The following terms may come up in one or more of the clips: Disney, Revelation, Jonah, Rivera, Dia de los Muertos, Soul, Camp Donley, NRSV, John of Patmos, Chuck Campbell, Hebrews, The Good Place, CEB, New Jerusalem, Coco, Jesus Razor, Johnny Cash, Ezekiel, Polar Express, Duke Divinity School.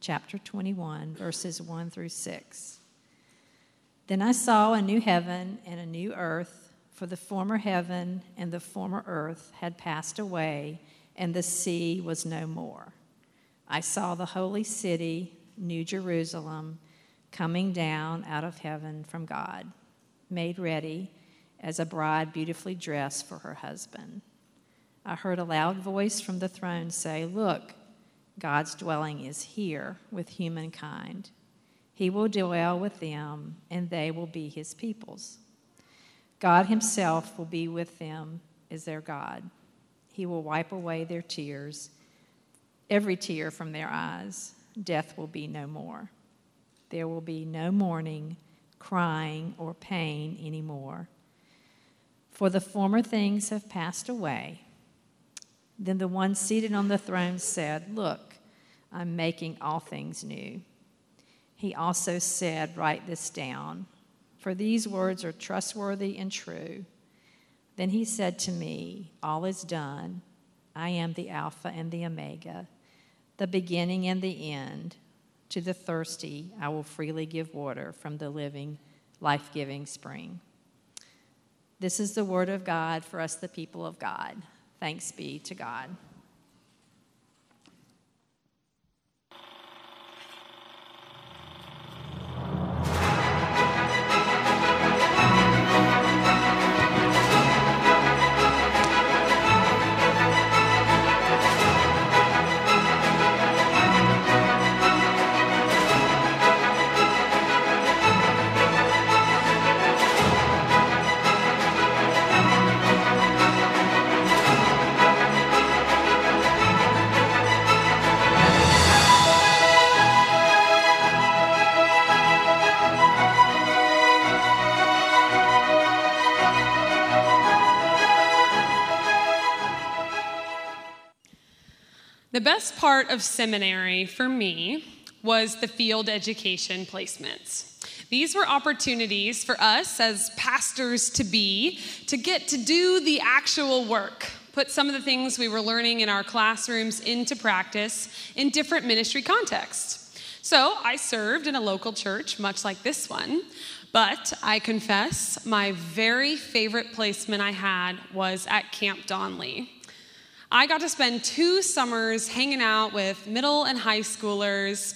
chapter 21, verses 1 through 6. Then I saw a new heaven and a new earth, for the former heaven and the former earth had passed away, and the sea was no more. I saw the holy city, New Jerusalem, coming down out of heaven from God, made ready as a bride beautifully dressed for her husband. I heard a loud voice from the throne say, "Look, God's dwelling is here with humankind. He will dwell with them, and they will be his peoples. God himself will be with them as their God. He will wipe away their tears, every tear from their eyes. Death will be no more. There will be no mourning, crying, or pain anymore, for the former things have passed away." Then the one seated on the throne said, "Look, I'm making all things new." He also said, "Write this down, for these words are trustworthy and true." Then he said to me, "All is done. I am the Alpha and the Omega, the beginning and the end. To the thirsty, I will freely give water from the living, life-giving spring." This is the word of God for us, the people of God. Thanks be to God. The best part of seminary for me was the field education placements. These were opportunities for us as pastors-to-be to get to do the actual work, put some of the things we were learning in our classrooms into practice in different ministry contexts. So I served in a local church, much like this one, but I confess my very favorite placement I had was at Camp Donley. I got to spend 2 summers hanging out with middle and high schoolers,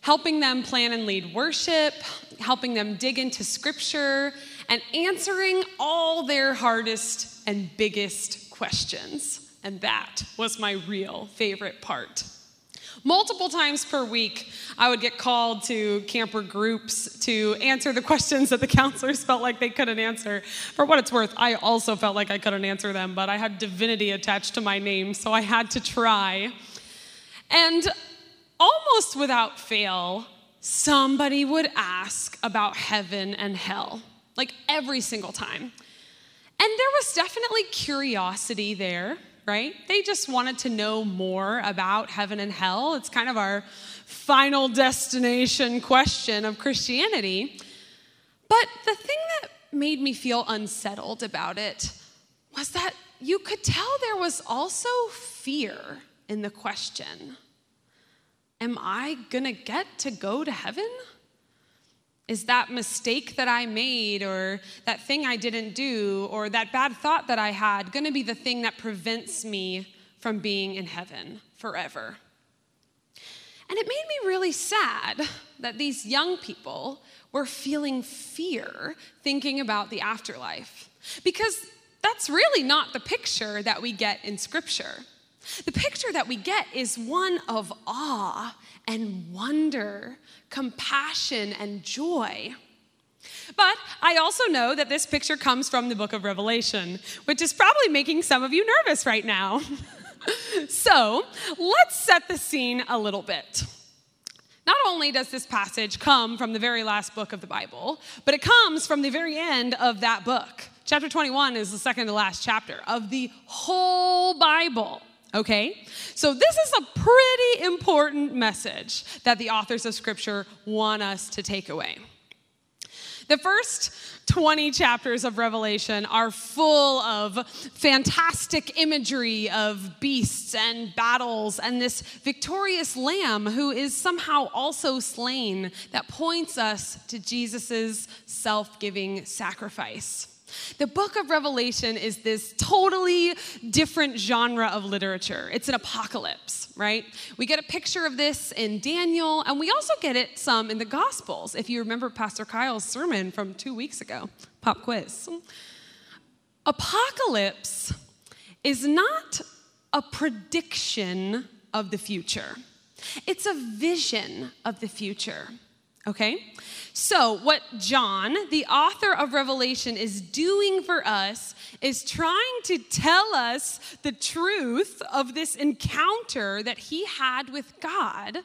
helping them plan and lead worship, helping them dig into scripture, and answering all their hardest and biggest questions. And that was my real favorite part. Multiple times per week, I would get called to camper groups to answer the questions that the counselors felt like they couldn't answer. For what it's worth, I also felt like I couldn't answer them, but I had divinity attached to my name, so I had to try. And almost without fail, somebody would ask about heaven and hell, like every single time. And there was definitely curiosity there, right? They just wanted to know more about heaven and hell. It's kind of our final destination question of Christianity. But the thing that made me feel unsettled about it was that you could tell there was also fear in the question. Am I going to get to go to heaven? Is that mistake that I made or that thing I didn't do or that bad thought that I had going to be the thing that prevents me from being in heaven forever? And it made me really sad that these young people were feeling fear thinking about the afterlife, because that's really not the picture that we get in Scripture. The picture that we get is one of awe and wonder, compassion and joy. But I also know that this picture comes from the book of Revelation, which is probably making some of you nervous right now. So let's set the scene a little bit. Not only does this passage come from the very last book of the Bible, but it comes from the very end of that book. Chapter 21 is the second to last chapter of the whole Bible, okay? So this is a pretty important message that the authors of Scripture want us to take away. The first 20 chapters of Revelation are full of fantastic imagery of beasts and battles and this victorious lamb who is somehow also slain that points us to Jesus' self-giving sacrifice. The book of Revelation is this totally different genre of literature. It's an apocalypse, right? We get a picture of this in Daniel, and we also get it some in the Gospels. If you remember Pastor Kyle's sermon from 2 weeks ago, pop quiz. Apocalypse is not a prediction of the future. It's a vision of the future. Okay? So what John, the author of Revelation, is doing for us is trying to tell us the truth of this encounter that he had with God,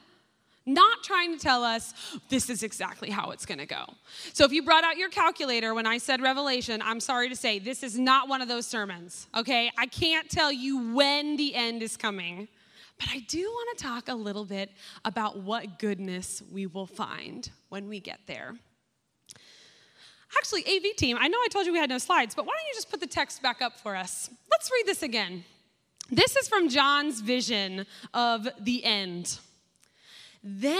not trying to tell us this is exactly how it's going to go. So if you brought out your calculator when I said Revelation, I'm sorry to say this is not one of those sermons, okay? I can't tell you when the end is coming. But I do want to talk a little bit about what goodness we will find when we get there. Actually, AV team, I know I told you we had no slides, but why don't you just put the text back up for us? Let's read this again. This is from John's vision of the end. Then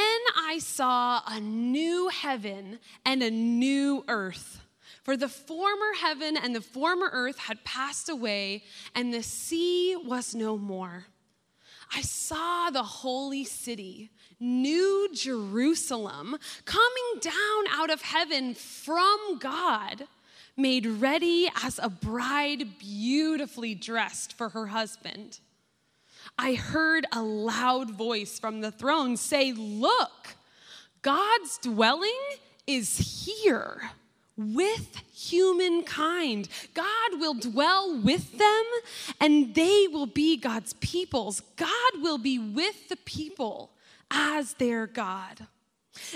I saw a new heaven and a new earth. For the former heaven and the former earth had passed away, and the sea was no more. I saw the holy city, New Jerusalem, coming down out of heaven from God, made ready as a bride beautifully dressed for her husband. I heard a loud voice from the throne say, "Look, God's dwelling is here with humankind. God will dwell with them, and they will be God's peoples. God will be with the people as their God.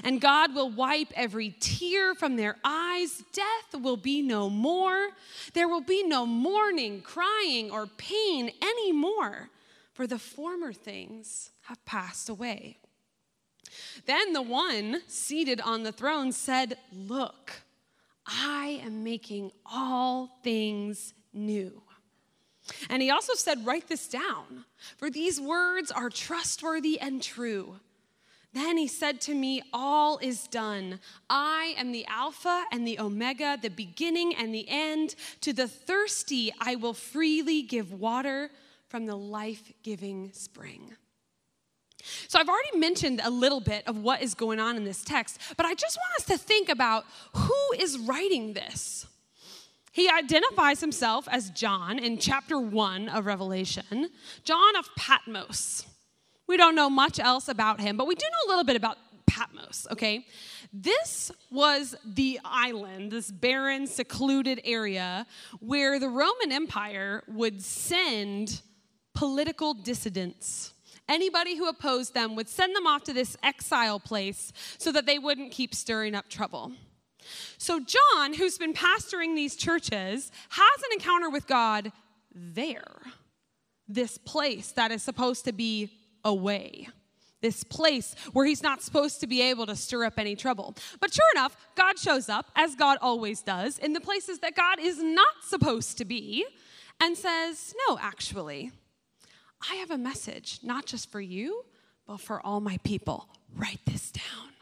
And God will wipe every tear from their eyes. Death will be no more. There will be no mourning, crying, or pain anymore, for the former things have passed away." Then the one seated on the throne said, "Look, I am making all things new." And he also said, "Write this down, for these words are trustworthy and true." Then he said to me, "All is done. I am the Alpha and the Omega, the beginning and the end. To the thirsty, I will freely give water from the life-giving spring." So I've already mentioned a little bit of what is going on in this text, but I just want us to think about who is writing this. He identifies himself as John in chapter 1 of Revelation, John of Patmos. We don't know much else about him, but we do know a little bit about Patmos, okay? This was the island, this barren, secluded area where the Roman Empire would send political dissidents. Anybody who opposed them would send them off to this exile place so that they wouldn't keep stirring up trouble. So John, who's been pastoring these churches, has an encounter with God there, this place that is supposed to be away, this place where he's not supposed to be able to stir up any trouble. But sure enough, God shows up, as God always does, in the places that God is not supposed to be, and says, "No, actually, I have a message, not just for you, but for all my people. Write this down."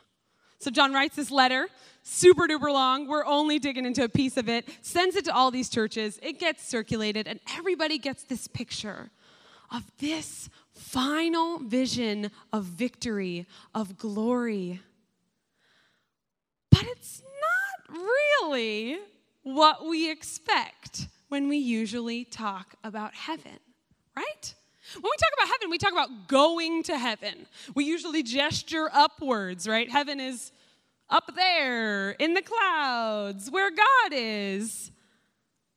So John writes this letter, super duper long. We're only digging into a piece of it, sends it to all these churches. It gets circulated, and everybody gets this picture of this final vision of victory, of glory. But it's not really what we expect when we usually talk about heaven, right? When we talk about heaven, we talk about going to heaven. We usually gesture upwards, right? Heaven is up there in the clouds where God is.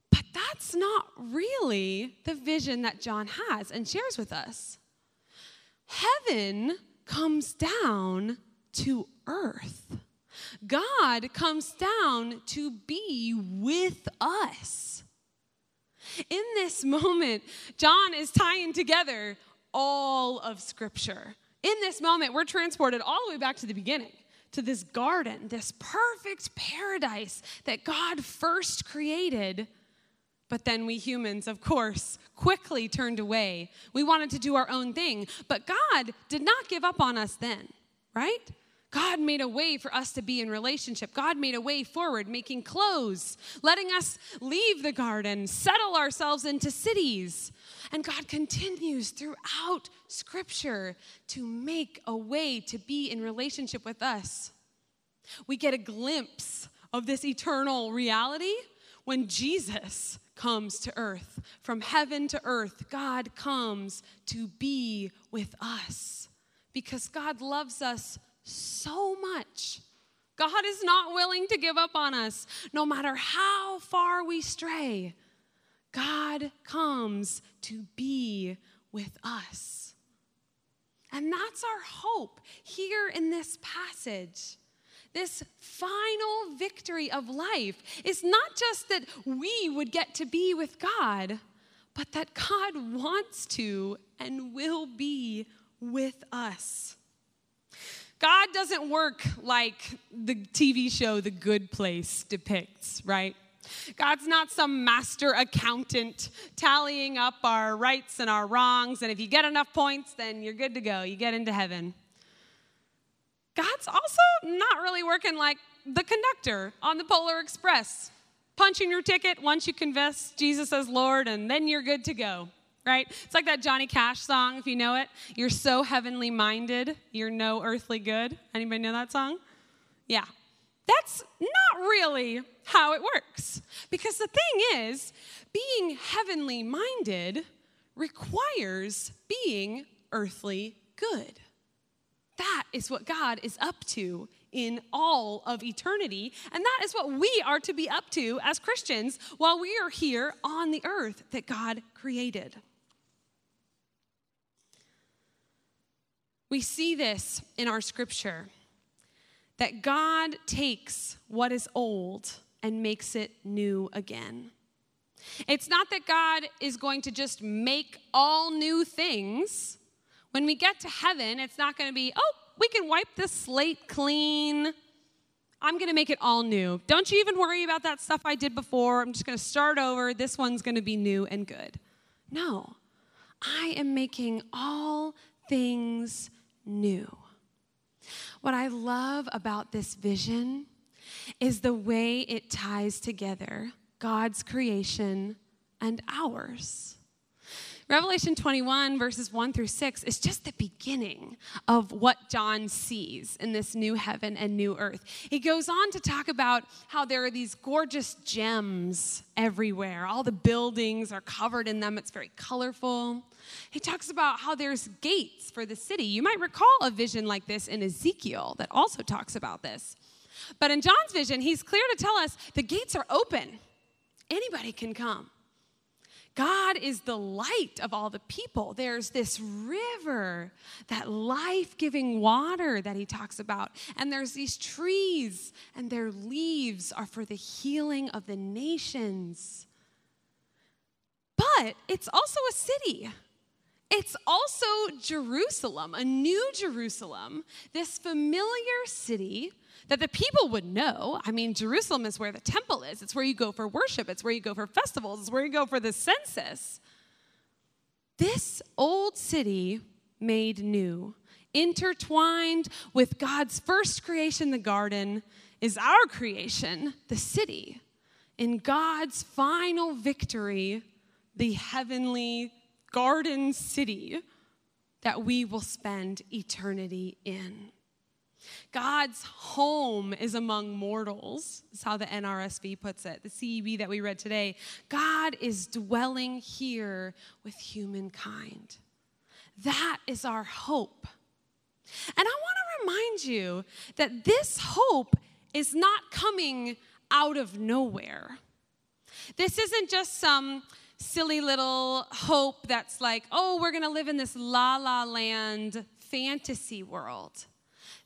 But that's not really the vision that John has and shares with us. Heaven comes down to earth. God comes down to be with us. In this moment, John is tying together all of Scripture. In this moment, we're transported all the way back to the beginning, to this garden, this perfect paradise that God first created. But then we humans, of course, quickly turned away. We wanted to do our own thing. But God did not give up on us then, right? God made a way for us to be in relationship. God made a way forward, making clothes, letting us leave the garden, settle ourselves into cities. And God continues throughout Scripture to make a way to be in relationship with us. We get a glimpse of this eternal reality when Jesus comes to earth. From heaven to earth, God comes to be with us because God loves us so much. God is not willing to give up on us, no matter how far we stray. God comes to be with us. And that's our hope here in this passage. This final victory of life is not just that we would get to be with God, but that God wants to and will be with us. God doesn't work like the TV show The Good Place depicts, right? God's not some master accountant tallying up our rights and our wrongs, and if you get enough points, then you're good to go. You get into heaven. God's also not really working like the conductor on the Polar Express, punching your ticket once you confess Jesus as Lord, and then you're good to go. Right? It's like that Johnny Cash song, if you know it. You're so heavenly minded, you're no earthly good. Anybody know that song? Yeah. That's not really how it works. Because the thing is, being heavenly minded requires being earthly good. That is what God is up to in all of eternity. And that is what we are to be up to as Christians while we are here on the earth that God created. We see this in our Scripture, that God takes what is old and makes it new again. It's not that God is going to just make all new things. When we get to heaven, it's not going to be, oh, we can wipe this slate clean. I'm going to make it all new. Don't you even worry about that stuff I did before. I'm just going to start over. This one's going to be new and good. No, I am making all things new. What I love about this vision is the way it ties together God's creation and ours. Revelation 21, verses 1 through 6, is just the beginning of what John sees in this new heaven and new earth. He goes on to talk about how there are these gorgeous gems everywhere. All the buildings are covered in them. It's very colorful. He talks about how there's gates for the city. You might recall a vision like this in Ezekiel that also talks about this. But in John's vision, he's clear to tell us the gates are open. Anybody can come. God is the light of all the people. There's this river, that life-giving water that he talks about. And there's these trees, and their leaves are for the healing of the nations. But it's also a city. It's also Jerusalem, a new Jerusalem, this familiar city that the people would know. I mean, Jerusalem is where the temple is. It's where you go for worship. It's where you go for festivals. It's where you go for the census. This old city made new, intertwined with God's first creation, the garden, is our creation, the city. In God's final victory, the heavenly garden city that we will spend eternity in. God's home is among mortals, is how the NRSV puts it, the CEB that we read today. God is dwelling here with humankind. That is our hope. And I want to remind you that this hope is not coming out of nowhere. This isn't just some silly little hope that's like, oh, we're going to live in this la-la land fantasy world.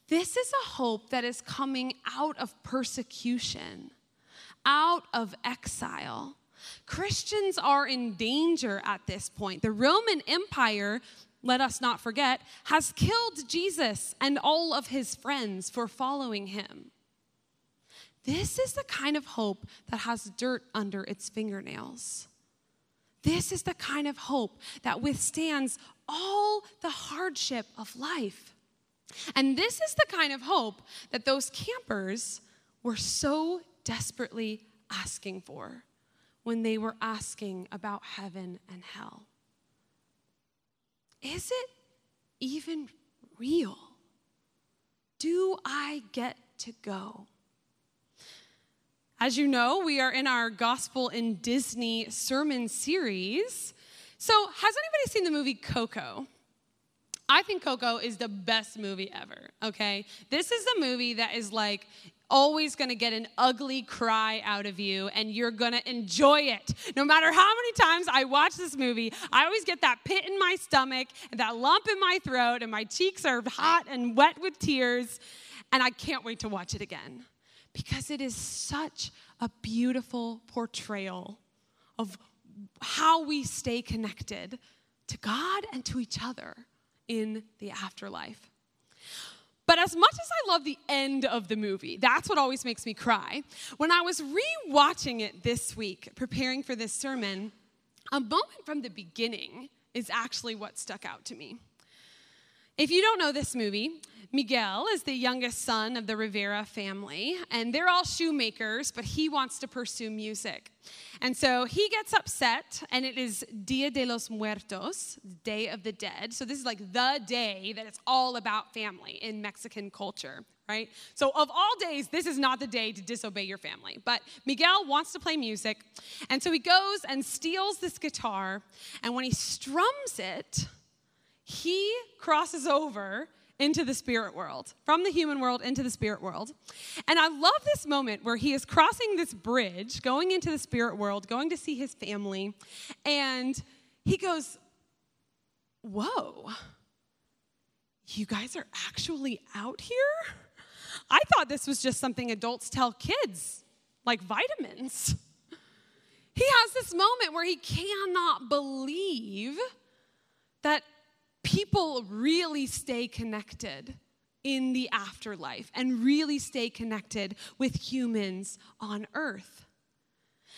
This is a hope that is coming out of persecution, out of exile. Christians are in danger at this point. The Roman Empire, let us not forget, has killed Jesus and all of his friends for following him. This is the kind of hope that has dirt under its fingernails. This is the kind of hope that withstands all the hardship of life. And this is the kind of hope that those campers were so desperately asking for when they were asking about heaven and hell. Is it even real? Do I get to go? As you know, we are in our Gospel in Disney sermon series. So, has anybody seen the movie Coco? I think Coco is the best movie ever, okay? This is a movie that is like always going to get an ugly cry out of you, and you're going to enjoy it. No matter how many times I watch this movie, I always get that pit in my stomach and that lump in my throat, and my cheeks are hot and wet with tears, and I can't wait to watch it again because it is such a beautiful portrayal of how we stay connected to God and to each other in the afterlife. But as much as I love the end of the movie, that's what always makes me cry, when I was re-watching it this week, preparing for this sermon, a moment from the beginning is actually what stuck out to me. If you don't know this movie, Miguel is the youngest son of the Rivera family, and they're all shoemakers, but he wants to pursue music. And so he gets upset, and it is Dia de los Muertos, Day of the Dead. So this is like the day that it's all about family in Mexican culture, right? So of all days, this is not the day to disobey your family. But Miguel wants to play music, and so he goes and steals this guitar, and when he strums it, he crosses over into the spirit world, from the human world into the spirit world. And I love this moment where he is crossing this bridge, going into the spirit world, going to see his family, and he goes, "Whoa, you guys are actually out here? I thought this was just something adults tell kids, like vitamins." He has this moment where he cannot believe that people really stay connected in the afterlife and really stay connected with humans on earth.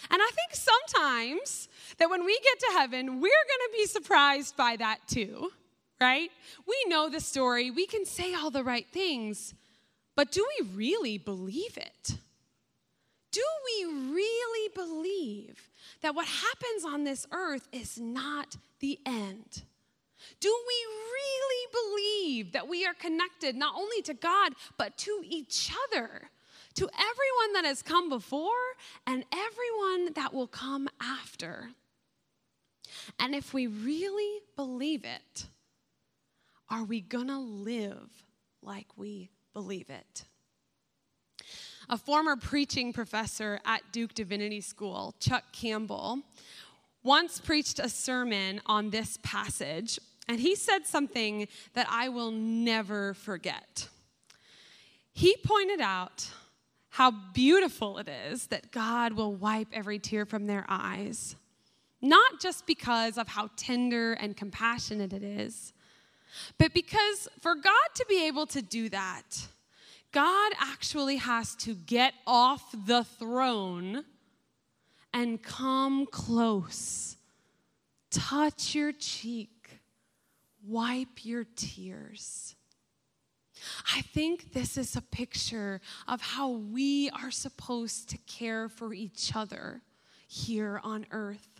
And I think sometimes that when we get to heaven, we're going to be surprised by that too, right? We know the story. We can say all the right things, but do we really believe it? Do we really believe that what happens on this earth is not the end? Do we really believe that we are connected not only to God, but to each other, to everyone that has come before and everyone that will come after? And if we really believe it, are we gonna live like we believe it? A former preaching professor at Duke Divinity School, Chuck Campbell, once preached a sermon on this passage, and he said something that I will never forget. He pointed out how beautiful it is that God will wipe every tear from their eyes, not just because of how tender and compassionate it is, but because for God to be able to do that, God actually has to get off the throne and come close, touch your cheek, wipe your tears. I think this is a picture of how we are supposed to care for each other here on earth.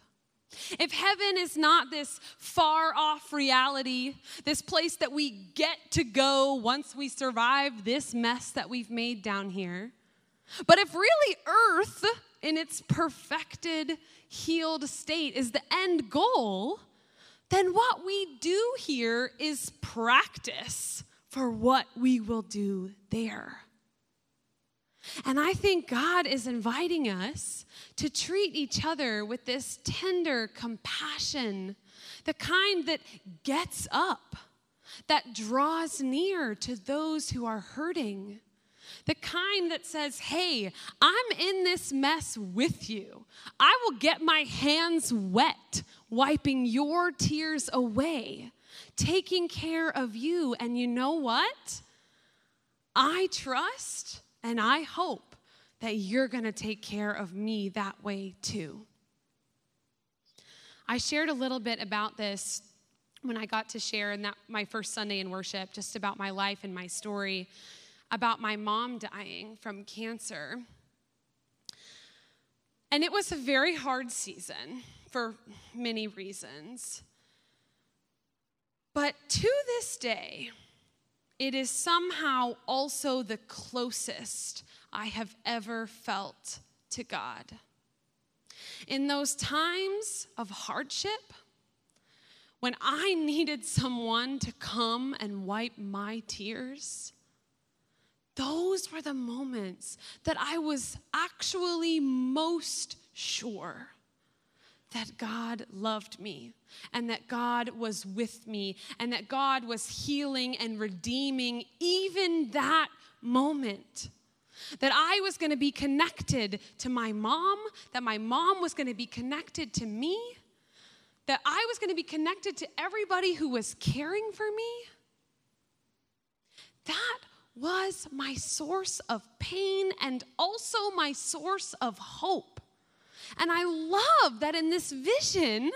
If heaven is not this far-off reality, this place that we get to go once we survive this mess that we've made down here, but if really earth in its perfected, healed state is the end goal, then what we do here is practice for what we will do there. And I think God is inviting us to treat each other with this tender compassion, the kind that gets up, that draws near to those who are hurting. The kind that says, hey, I'm in this mess with you. I will get my hands wet, wiping your tears away, taking care of you. And you know what? I trust and I hope that you're going to take care of me that way too. I shared a little bit about this when I got to share in that my first Sunday in worship, just about my life and my story, about my mom dying from cancer. And it was a very hard season for many reasons. But to this day, it is somehow also the closest I have ever felt to God. In those times of hardship, when I needed someone to come and wipe my tears, those were the moments that I was actually most sure that God loved me and that God was with me and that God was healing and redeeming even that moment. That I was going to be connected to my mom, that my mom was going to be connected to me, that I was going to be connected to everybody who was caring for me. That was my source of pain and also my source of hope. And I love that in this vision,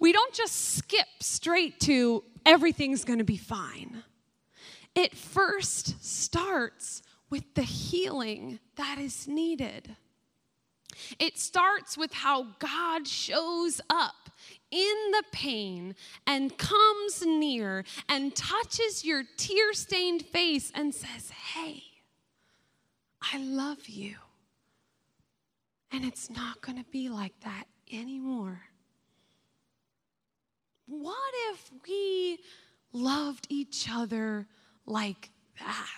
we don't just skip straight to everything's going to be fine. It first starts with the healing that is needed. It starts with how God shows up in the pain and comes near and touches your tear-stained face and says, hey, I love you. And it's not going to be like that anymore. What if we loved each other like that?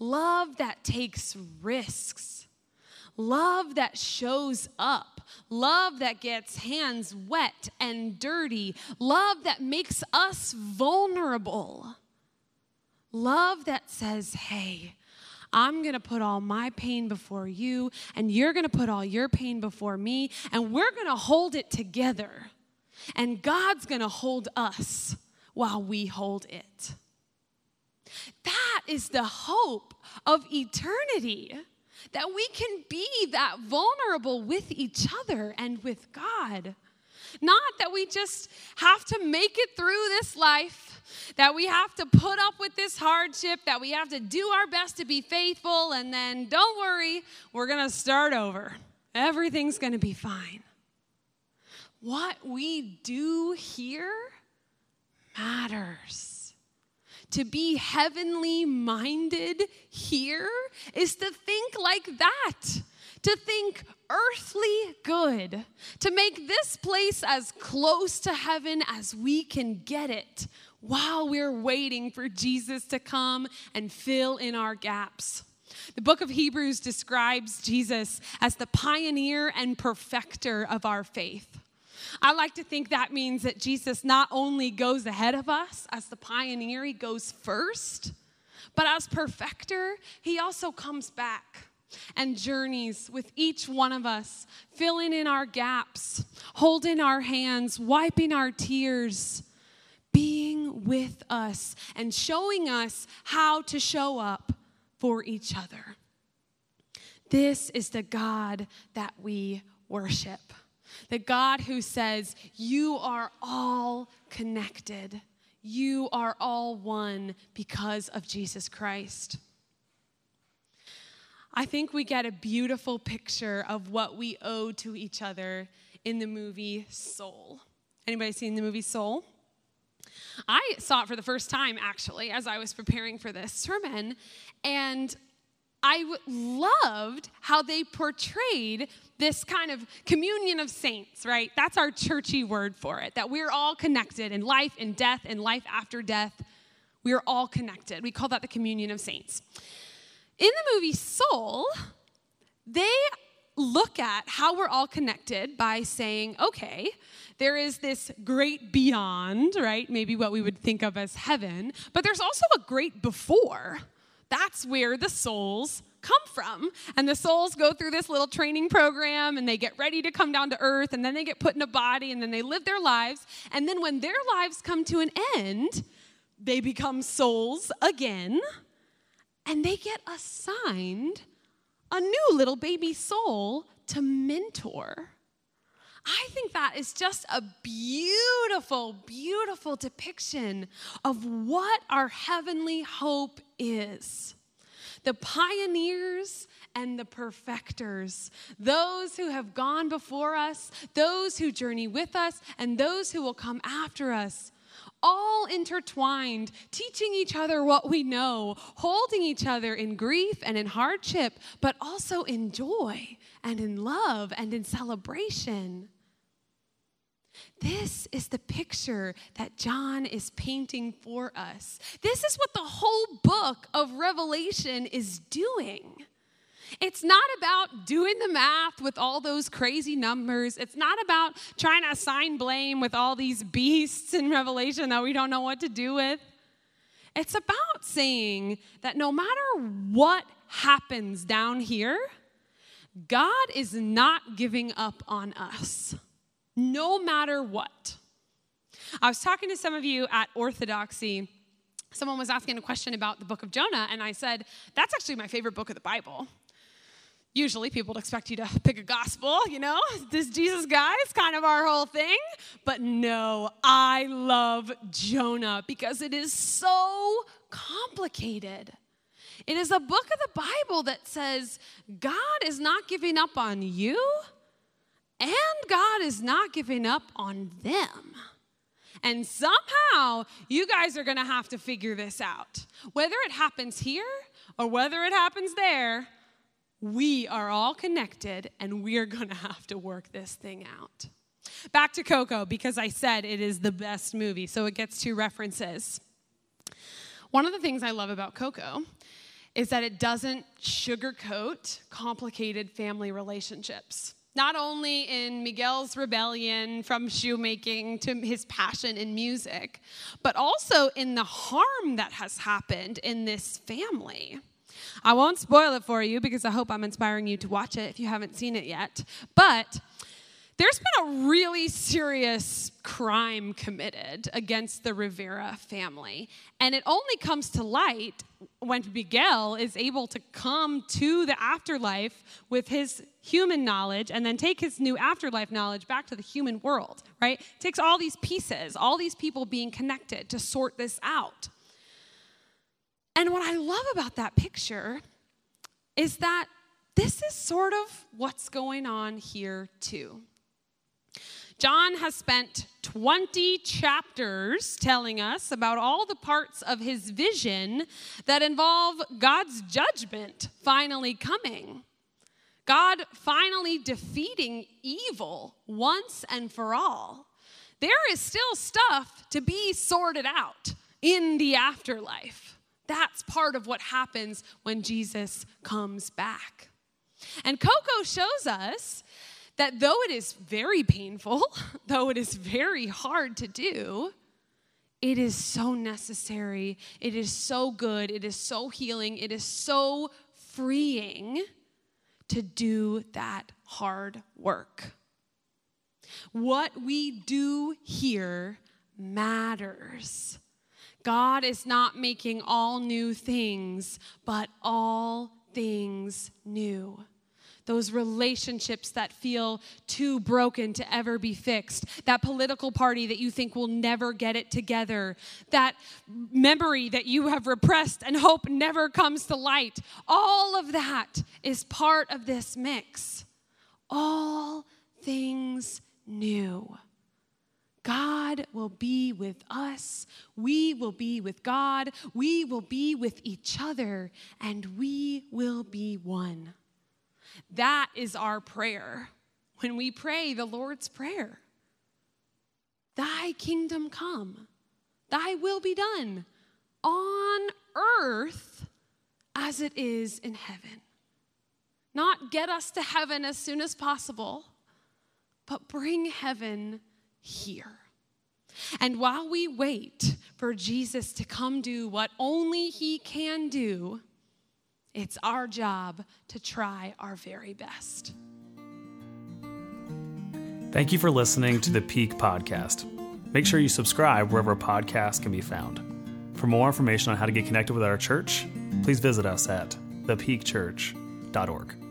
Love that takes risks. Love that shows up. Love that gets hands wet and dirty. Love that makes us vulnerable. Love that says, hey, I'm going to put all my pain before you, and you're going to put all your pain before me, and we're going to hold it together. And God's going to hold us while we hold it. That is the hope of eternity, that we can be that vulnerable with each other and with God. Not that we just have to make it through this life, that we have to put up with this hardship, that we have to do our best to be faithful, and then don't worry, we're going to start over. Everything's going to be fine. What we do here matters. To be heavenly minded here is to think like that, to think earthly good, to make this place as close to heaven as we can get it while we're waiting for Jesus to come and fill in our gaps. The book of Hebrews describes Jesus as the pioneer and perfecter of our faith. I like to think that means that Jesus not only goes ahead of us as the pioneer, he goes first, but as perfecter, he also comes back and journeys with each one of us, filling in our gaps, holding our hands, wiping our tears, being with us and showing us how to show up for each other. This is the God that we worship. The God who says, you are all connected. You are all one because of Jesus Christ. I think we get a beautiful picture of what we owe to each other in the movie Soul. Anybody seen the movie Soul? I saw it for the first time, actually, as I was preparing for this sermon. And I loved how they portrayed this kind of communion of saints, right? That's our churchy word for it, that we're all connected in life and death and life after death. We're all connected. We call that the communion of saints. In the movie Soul, they look at how we're all connected by saying, okay, there is this great beyond, right? Maybe what we would think of as heaven, but there's also a great before. That's where the souls come from. And the souls go through this little training program and they get ready to come down to earth and then they get put in a body and then they live their lives. And then when their lives come to an end, they become souls again and they get assigned a new little baby soul to mentor. I think that is just a beautiful, beautiful depiction of what our heavenly hope is. The pioneers and the perfecters, those who have gone before us, those who journey with us, and those who will come after us, all intertwined, teaching each other what we know, holding each other in grief and in hardship, but also in joy and in love and in celebration. This is the picture that John is painting for us. This is what the whole book of Revelation is doing. It's not about doing the math with all those crazy numbers. It's not about trying to assign blame with all these beasts in Revelation that we don't know what to do with. It's about saying that no matter what happens down here, God is not giving up on us, no matter what. I was talking to some of you at Orthodoxy. Someone was asking a question about the book of Jonah, and I said, that's actually my favorite book of the Bible. Usually people would expect you to pick a gospel, you know, this Jesus guy is kind of our whole thing. But no, I love Jonah because it is so complicated. It is a book of the Bible that says God is not giving up on you and God is not giving up on them. And somehow you guys are going to have to figure this out. Whether it happens here or whether it happens there, we are all connected, and we're going to have to work this thing out. Back to Coco, because I said it is the best movie, so it gets two references. One of the things I love about Coco is that it doesn't sugarcoat complicated family relationships. Not only in Miguel's rebellion from shoemaking to his passion in music, but also in the harm that has happened in this family. I won't spoil it for you because I hope I'm inspiring you to watch it if you haven't seen it yet. But there's been a really serious crime committed against the Rivera family. And it only comes to light when Miguel is able to come to the afterlife with his human knowledge and then take his new afterlife knowledge back to the human world, right? It takes all these pieces, all these people being connected to sort this out. And what I love about that picture is that this is sort of what's going on here too. John has spent 20 chapters telling us about all the parts of his vision that involve God's judgment finally coming. God finally defeating evil once and for all. There is still stuff to be sorted out in the afterlife. That's part of what happens when Jesus comes back. And Coco shows us that though it is very painful, though it is very hard to do, it is so necessary, it is so good, it is so healing, it is so freeing to do that hard work. What we do here matters. God is not making all new things, but all things new. Those relationships that feel too broken to ever be fixed. That political party that you think will never get it together. That memory that you have repressed and hope never comes to light. All of that is part of this mix. All things new. God will be with us, we will be with God, we will be with each other, and we will be one. That is our prayer when we pray the Lord's Prayer. Thy kingdom come, thy will be done on earth as it is in heaven. Not get us to heaven as soon as possible, but bring heaven here. And while we wait for Jesus to come do what only he can do, it's our job to try our very best. Thank you for listening to the Peak Podcast. Make sure you subscribe wherever podcasts can be found. For more information on how to get connected with our church, please visit us at thepeakchurch.org.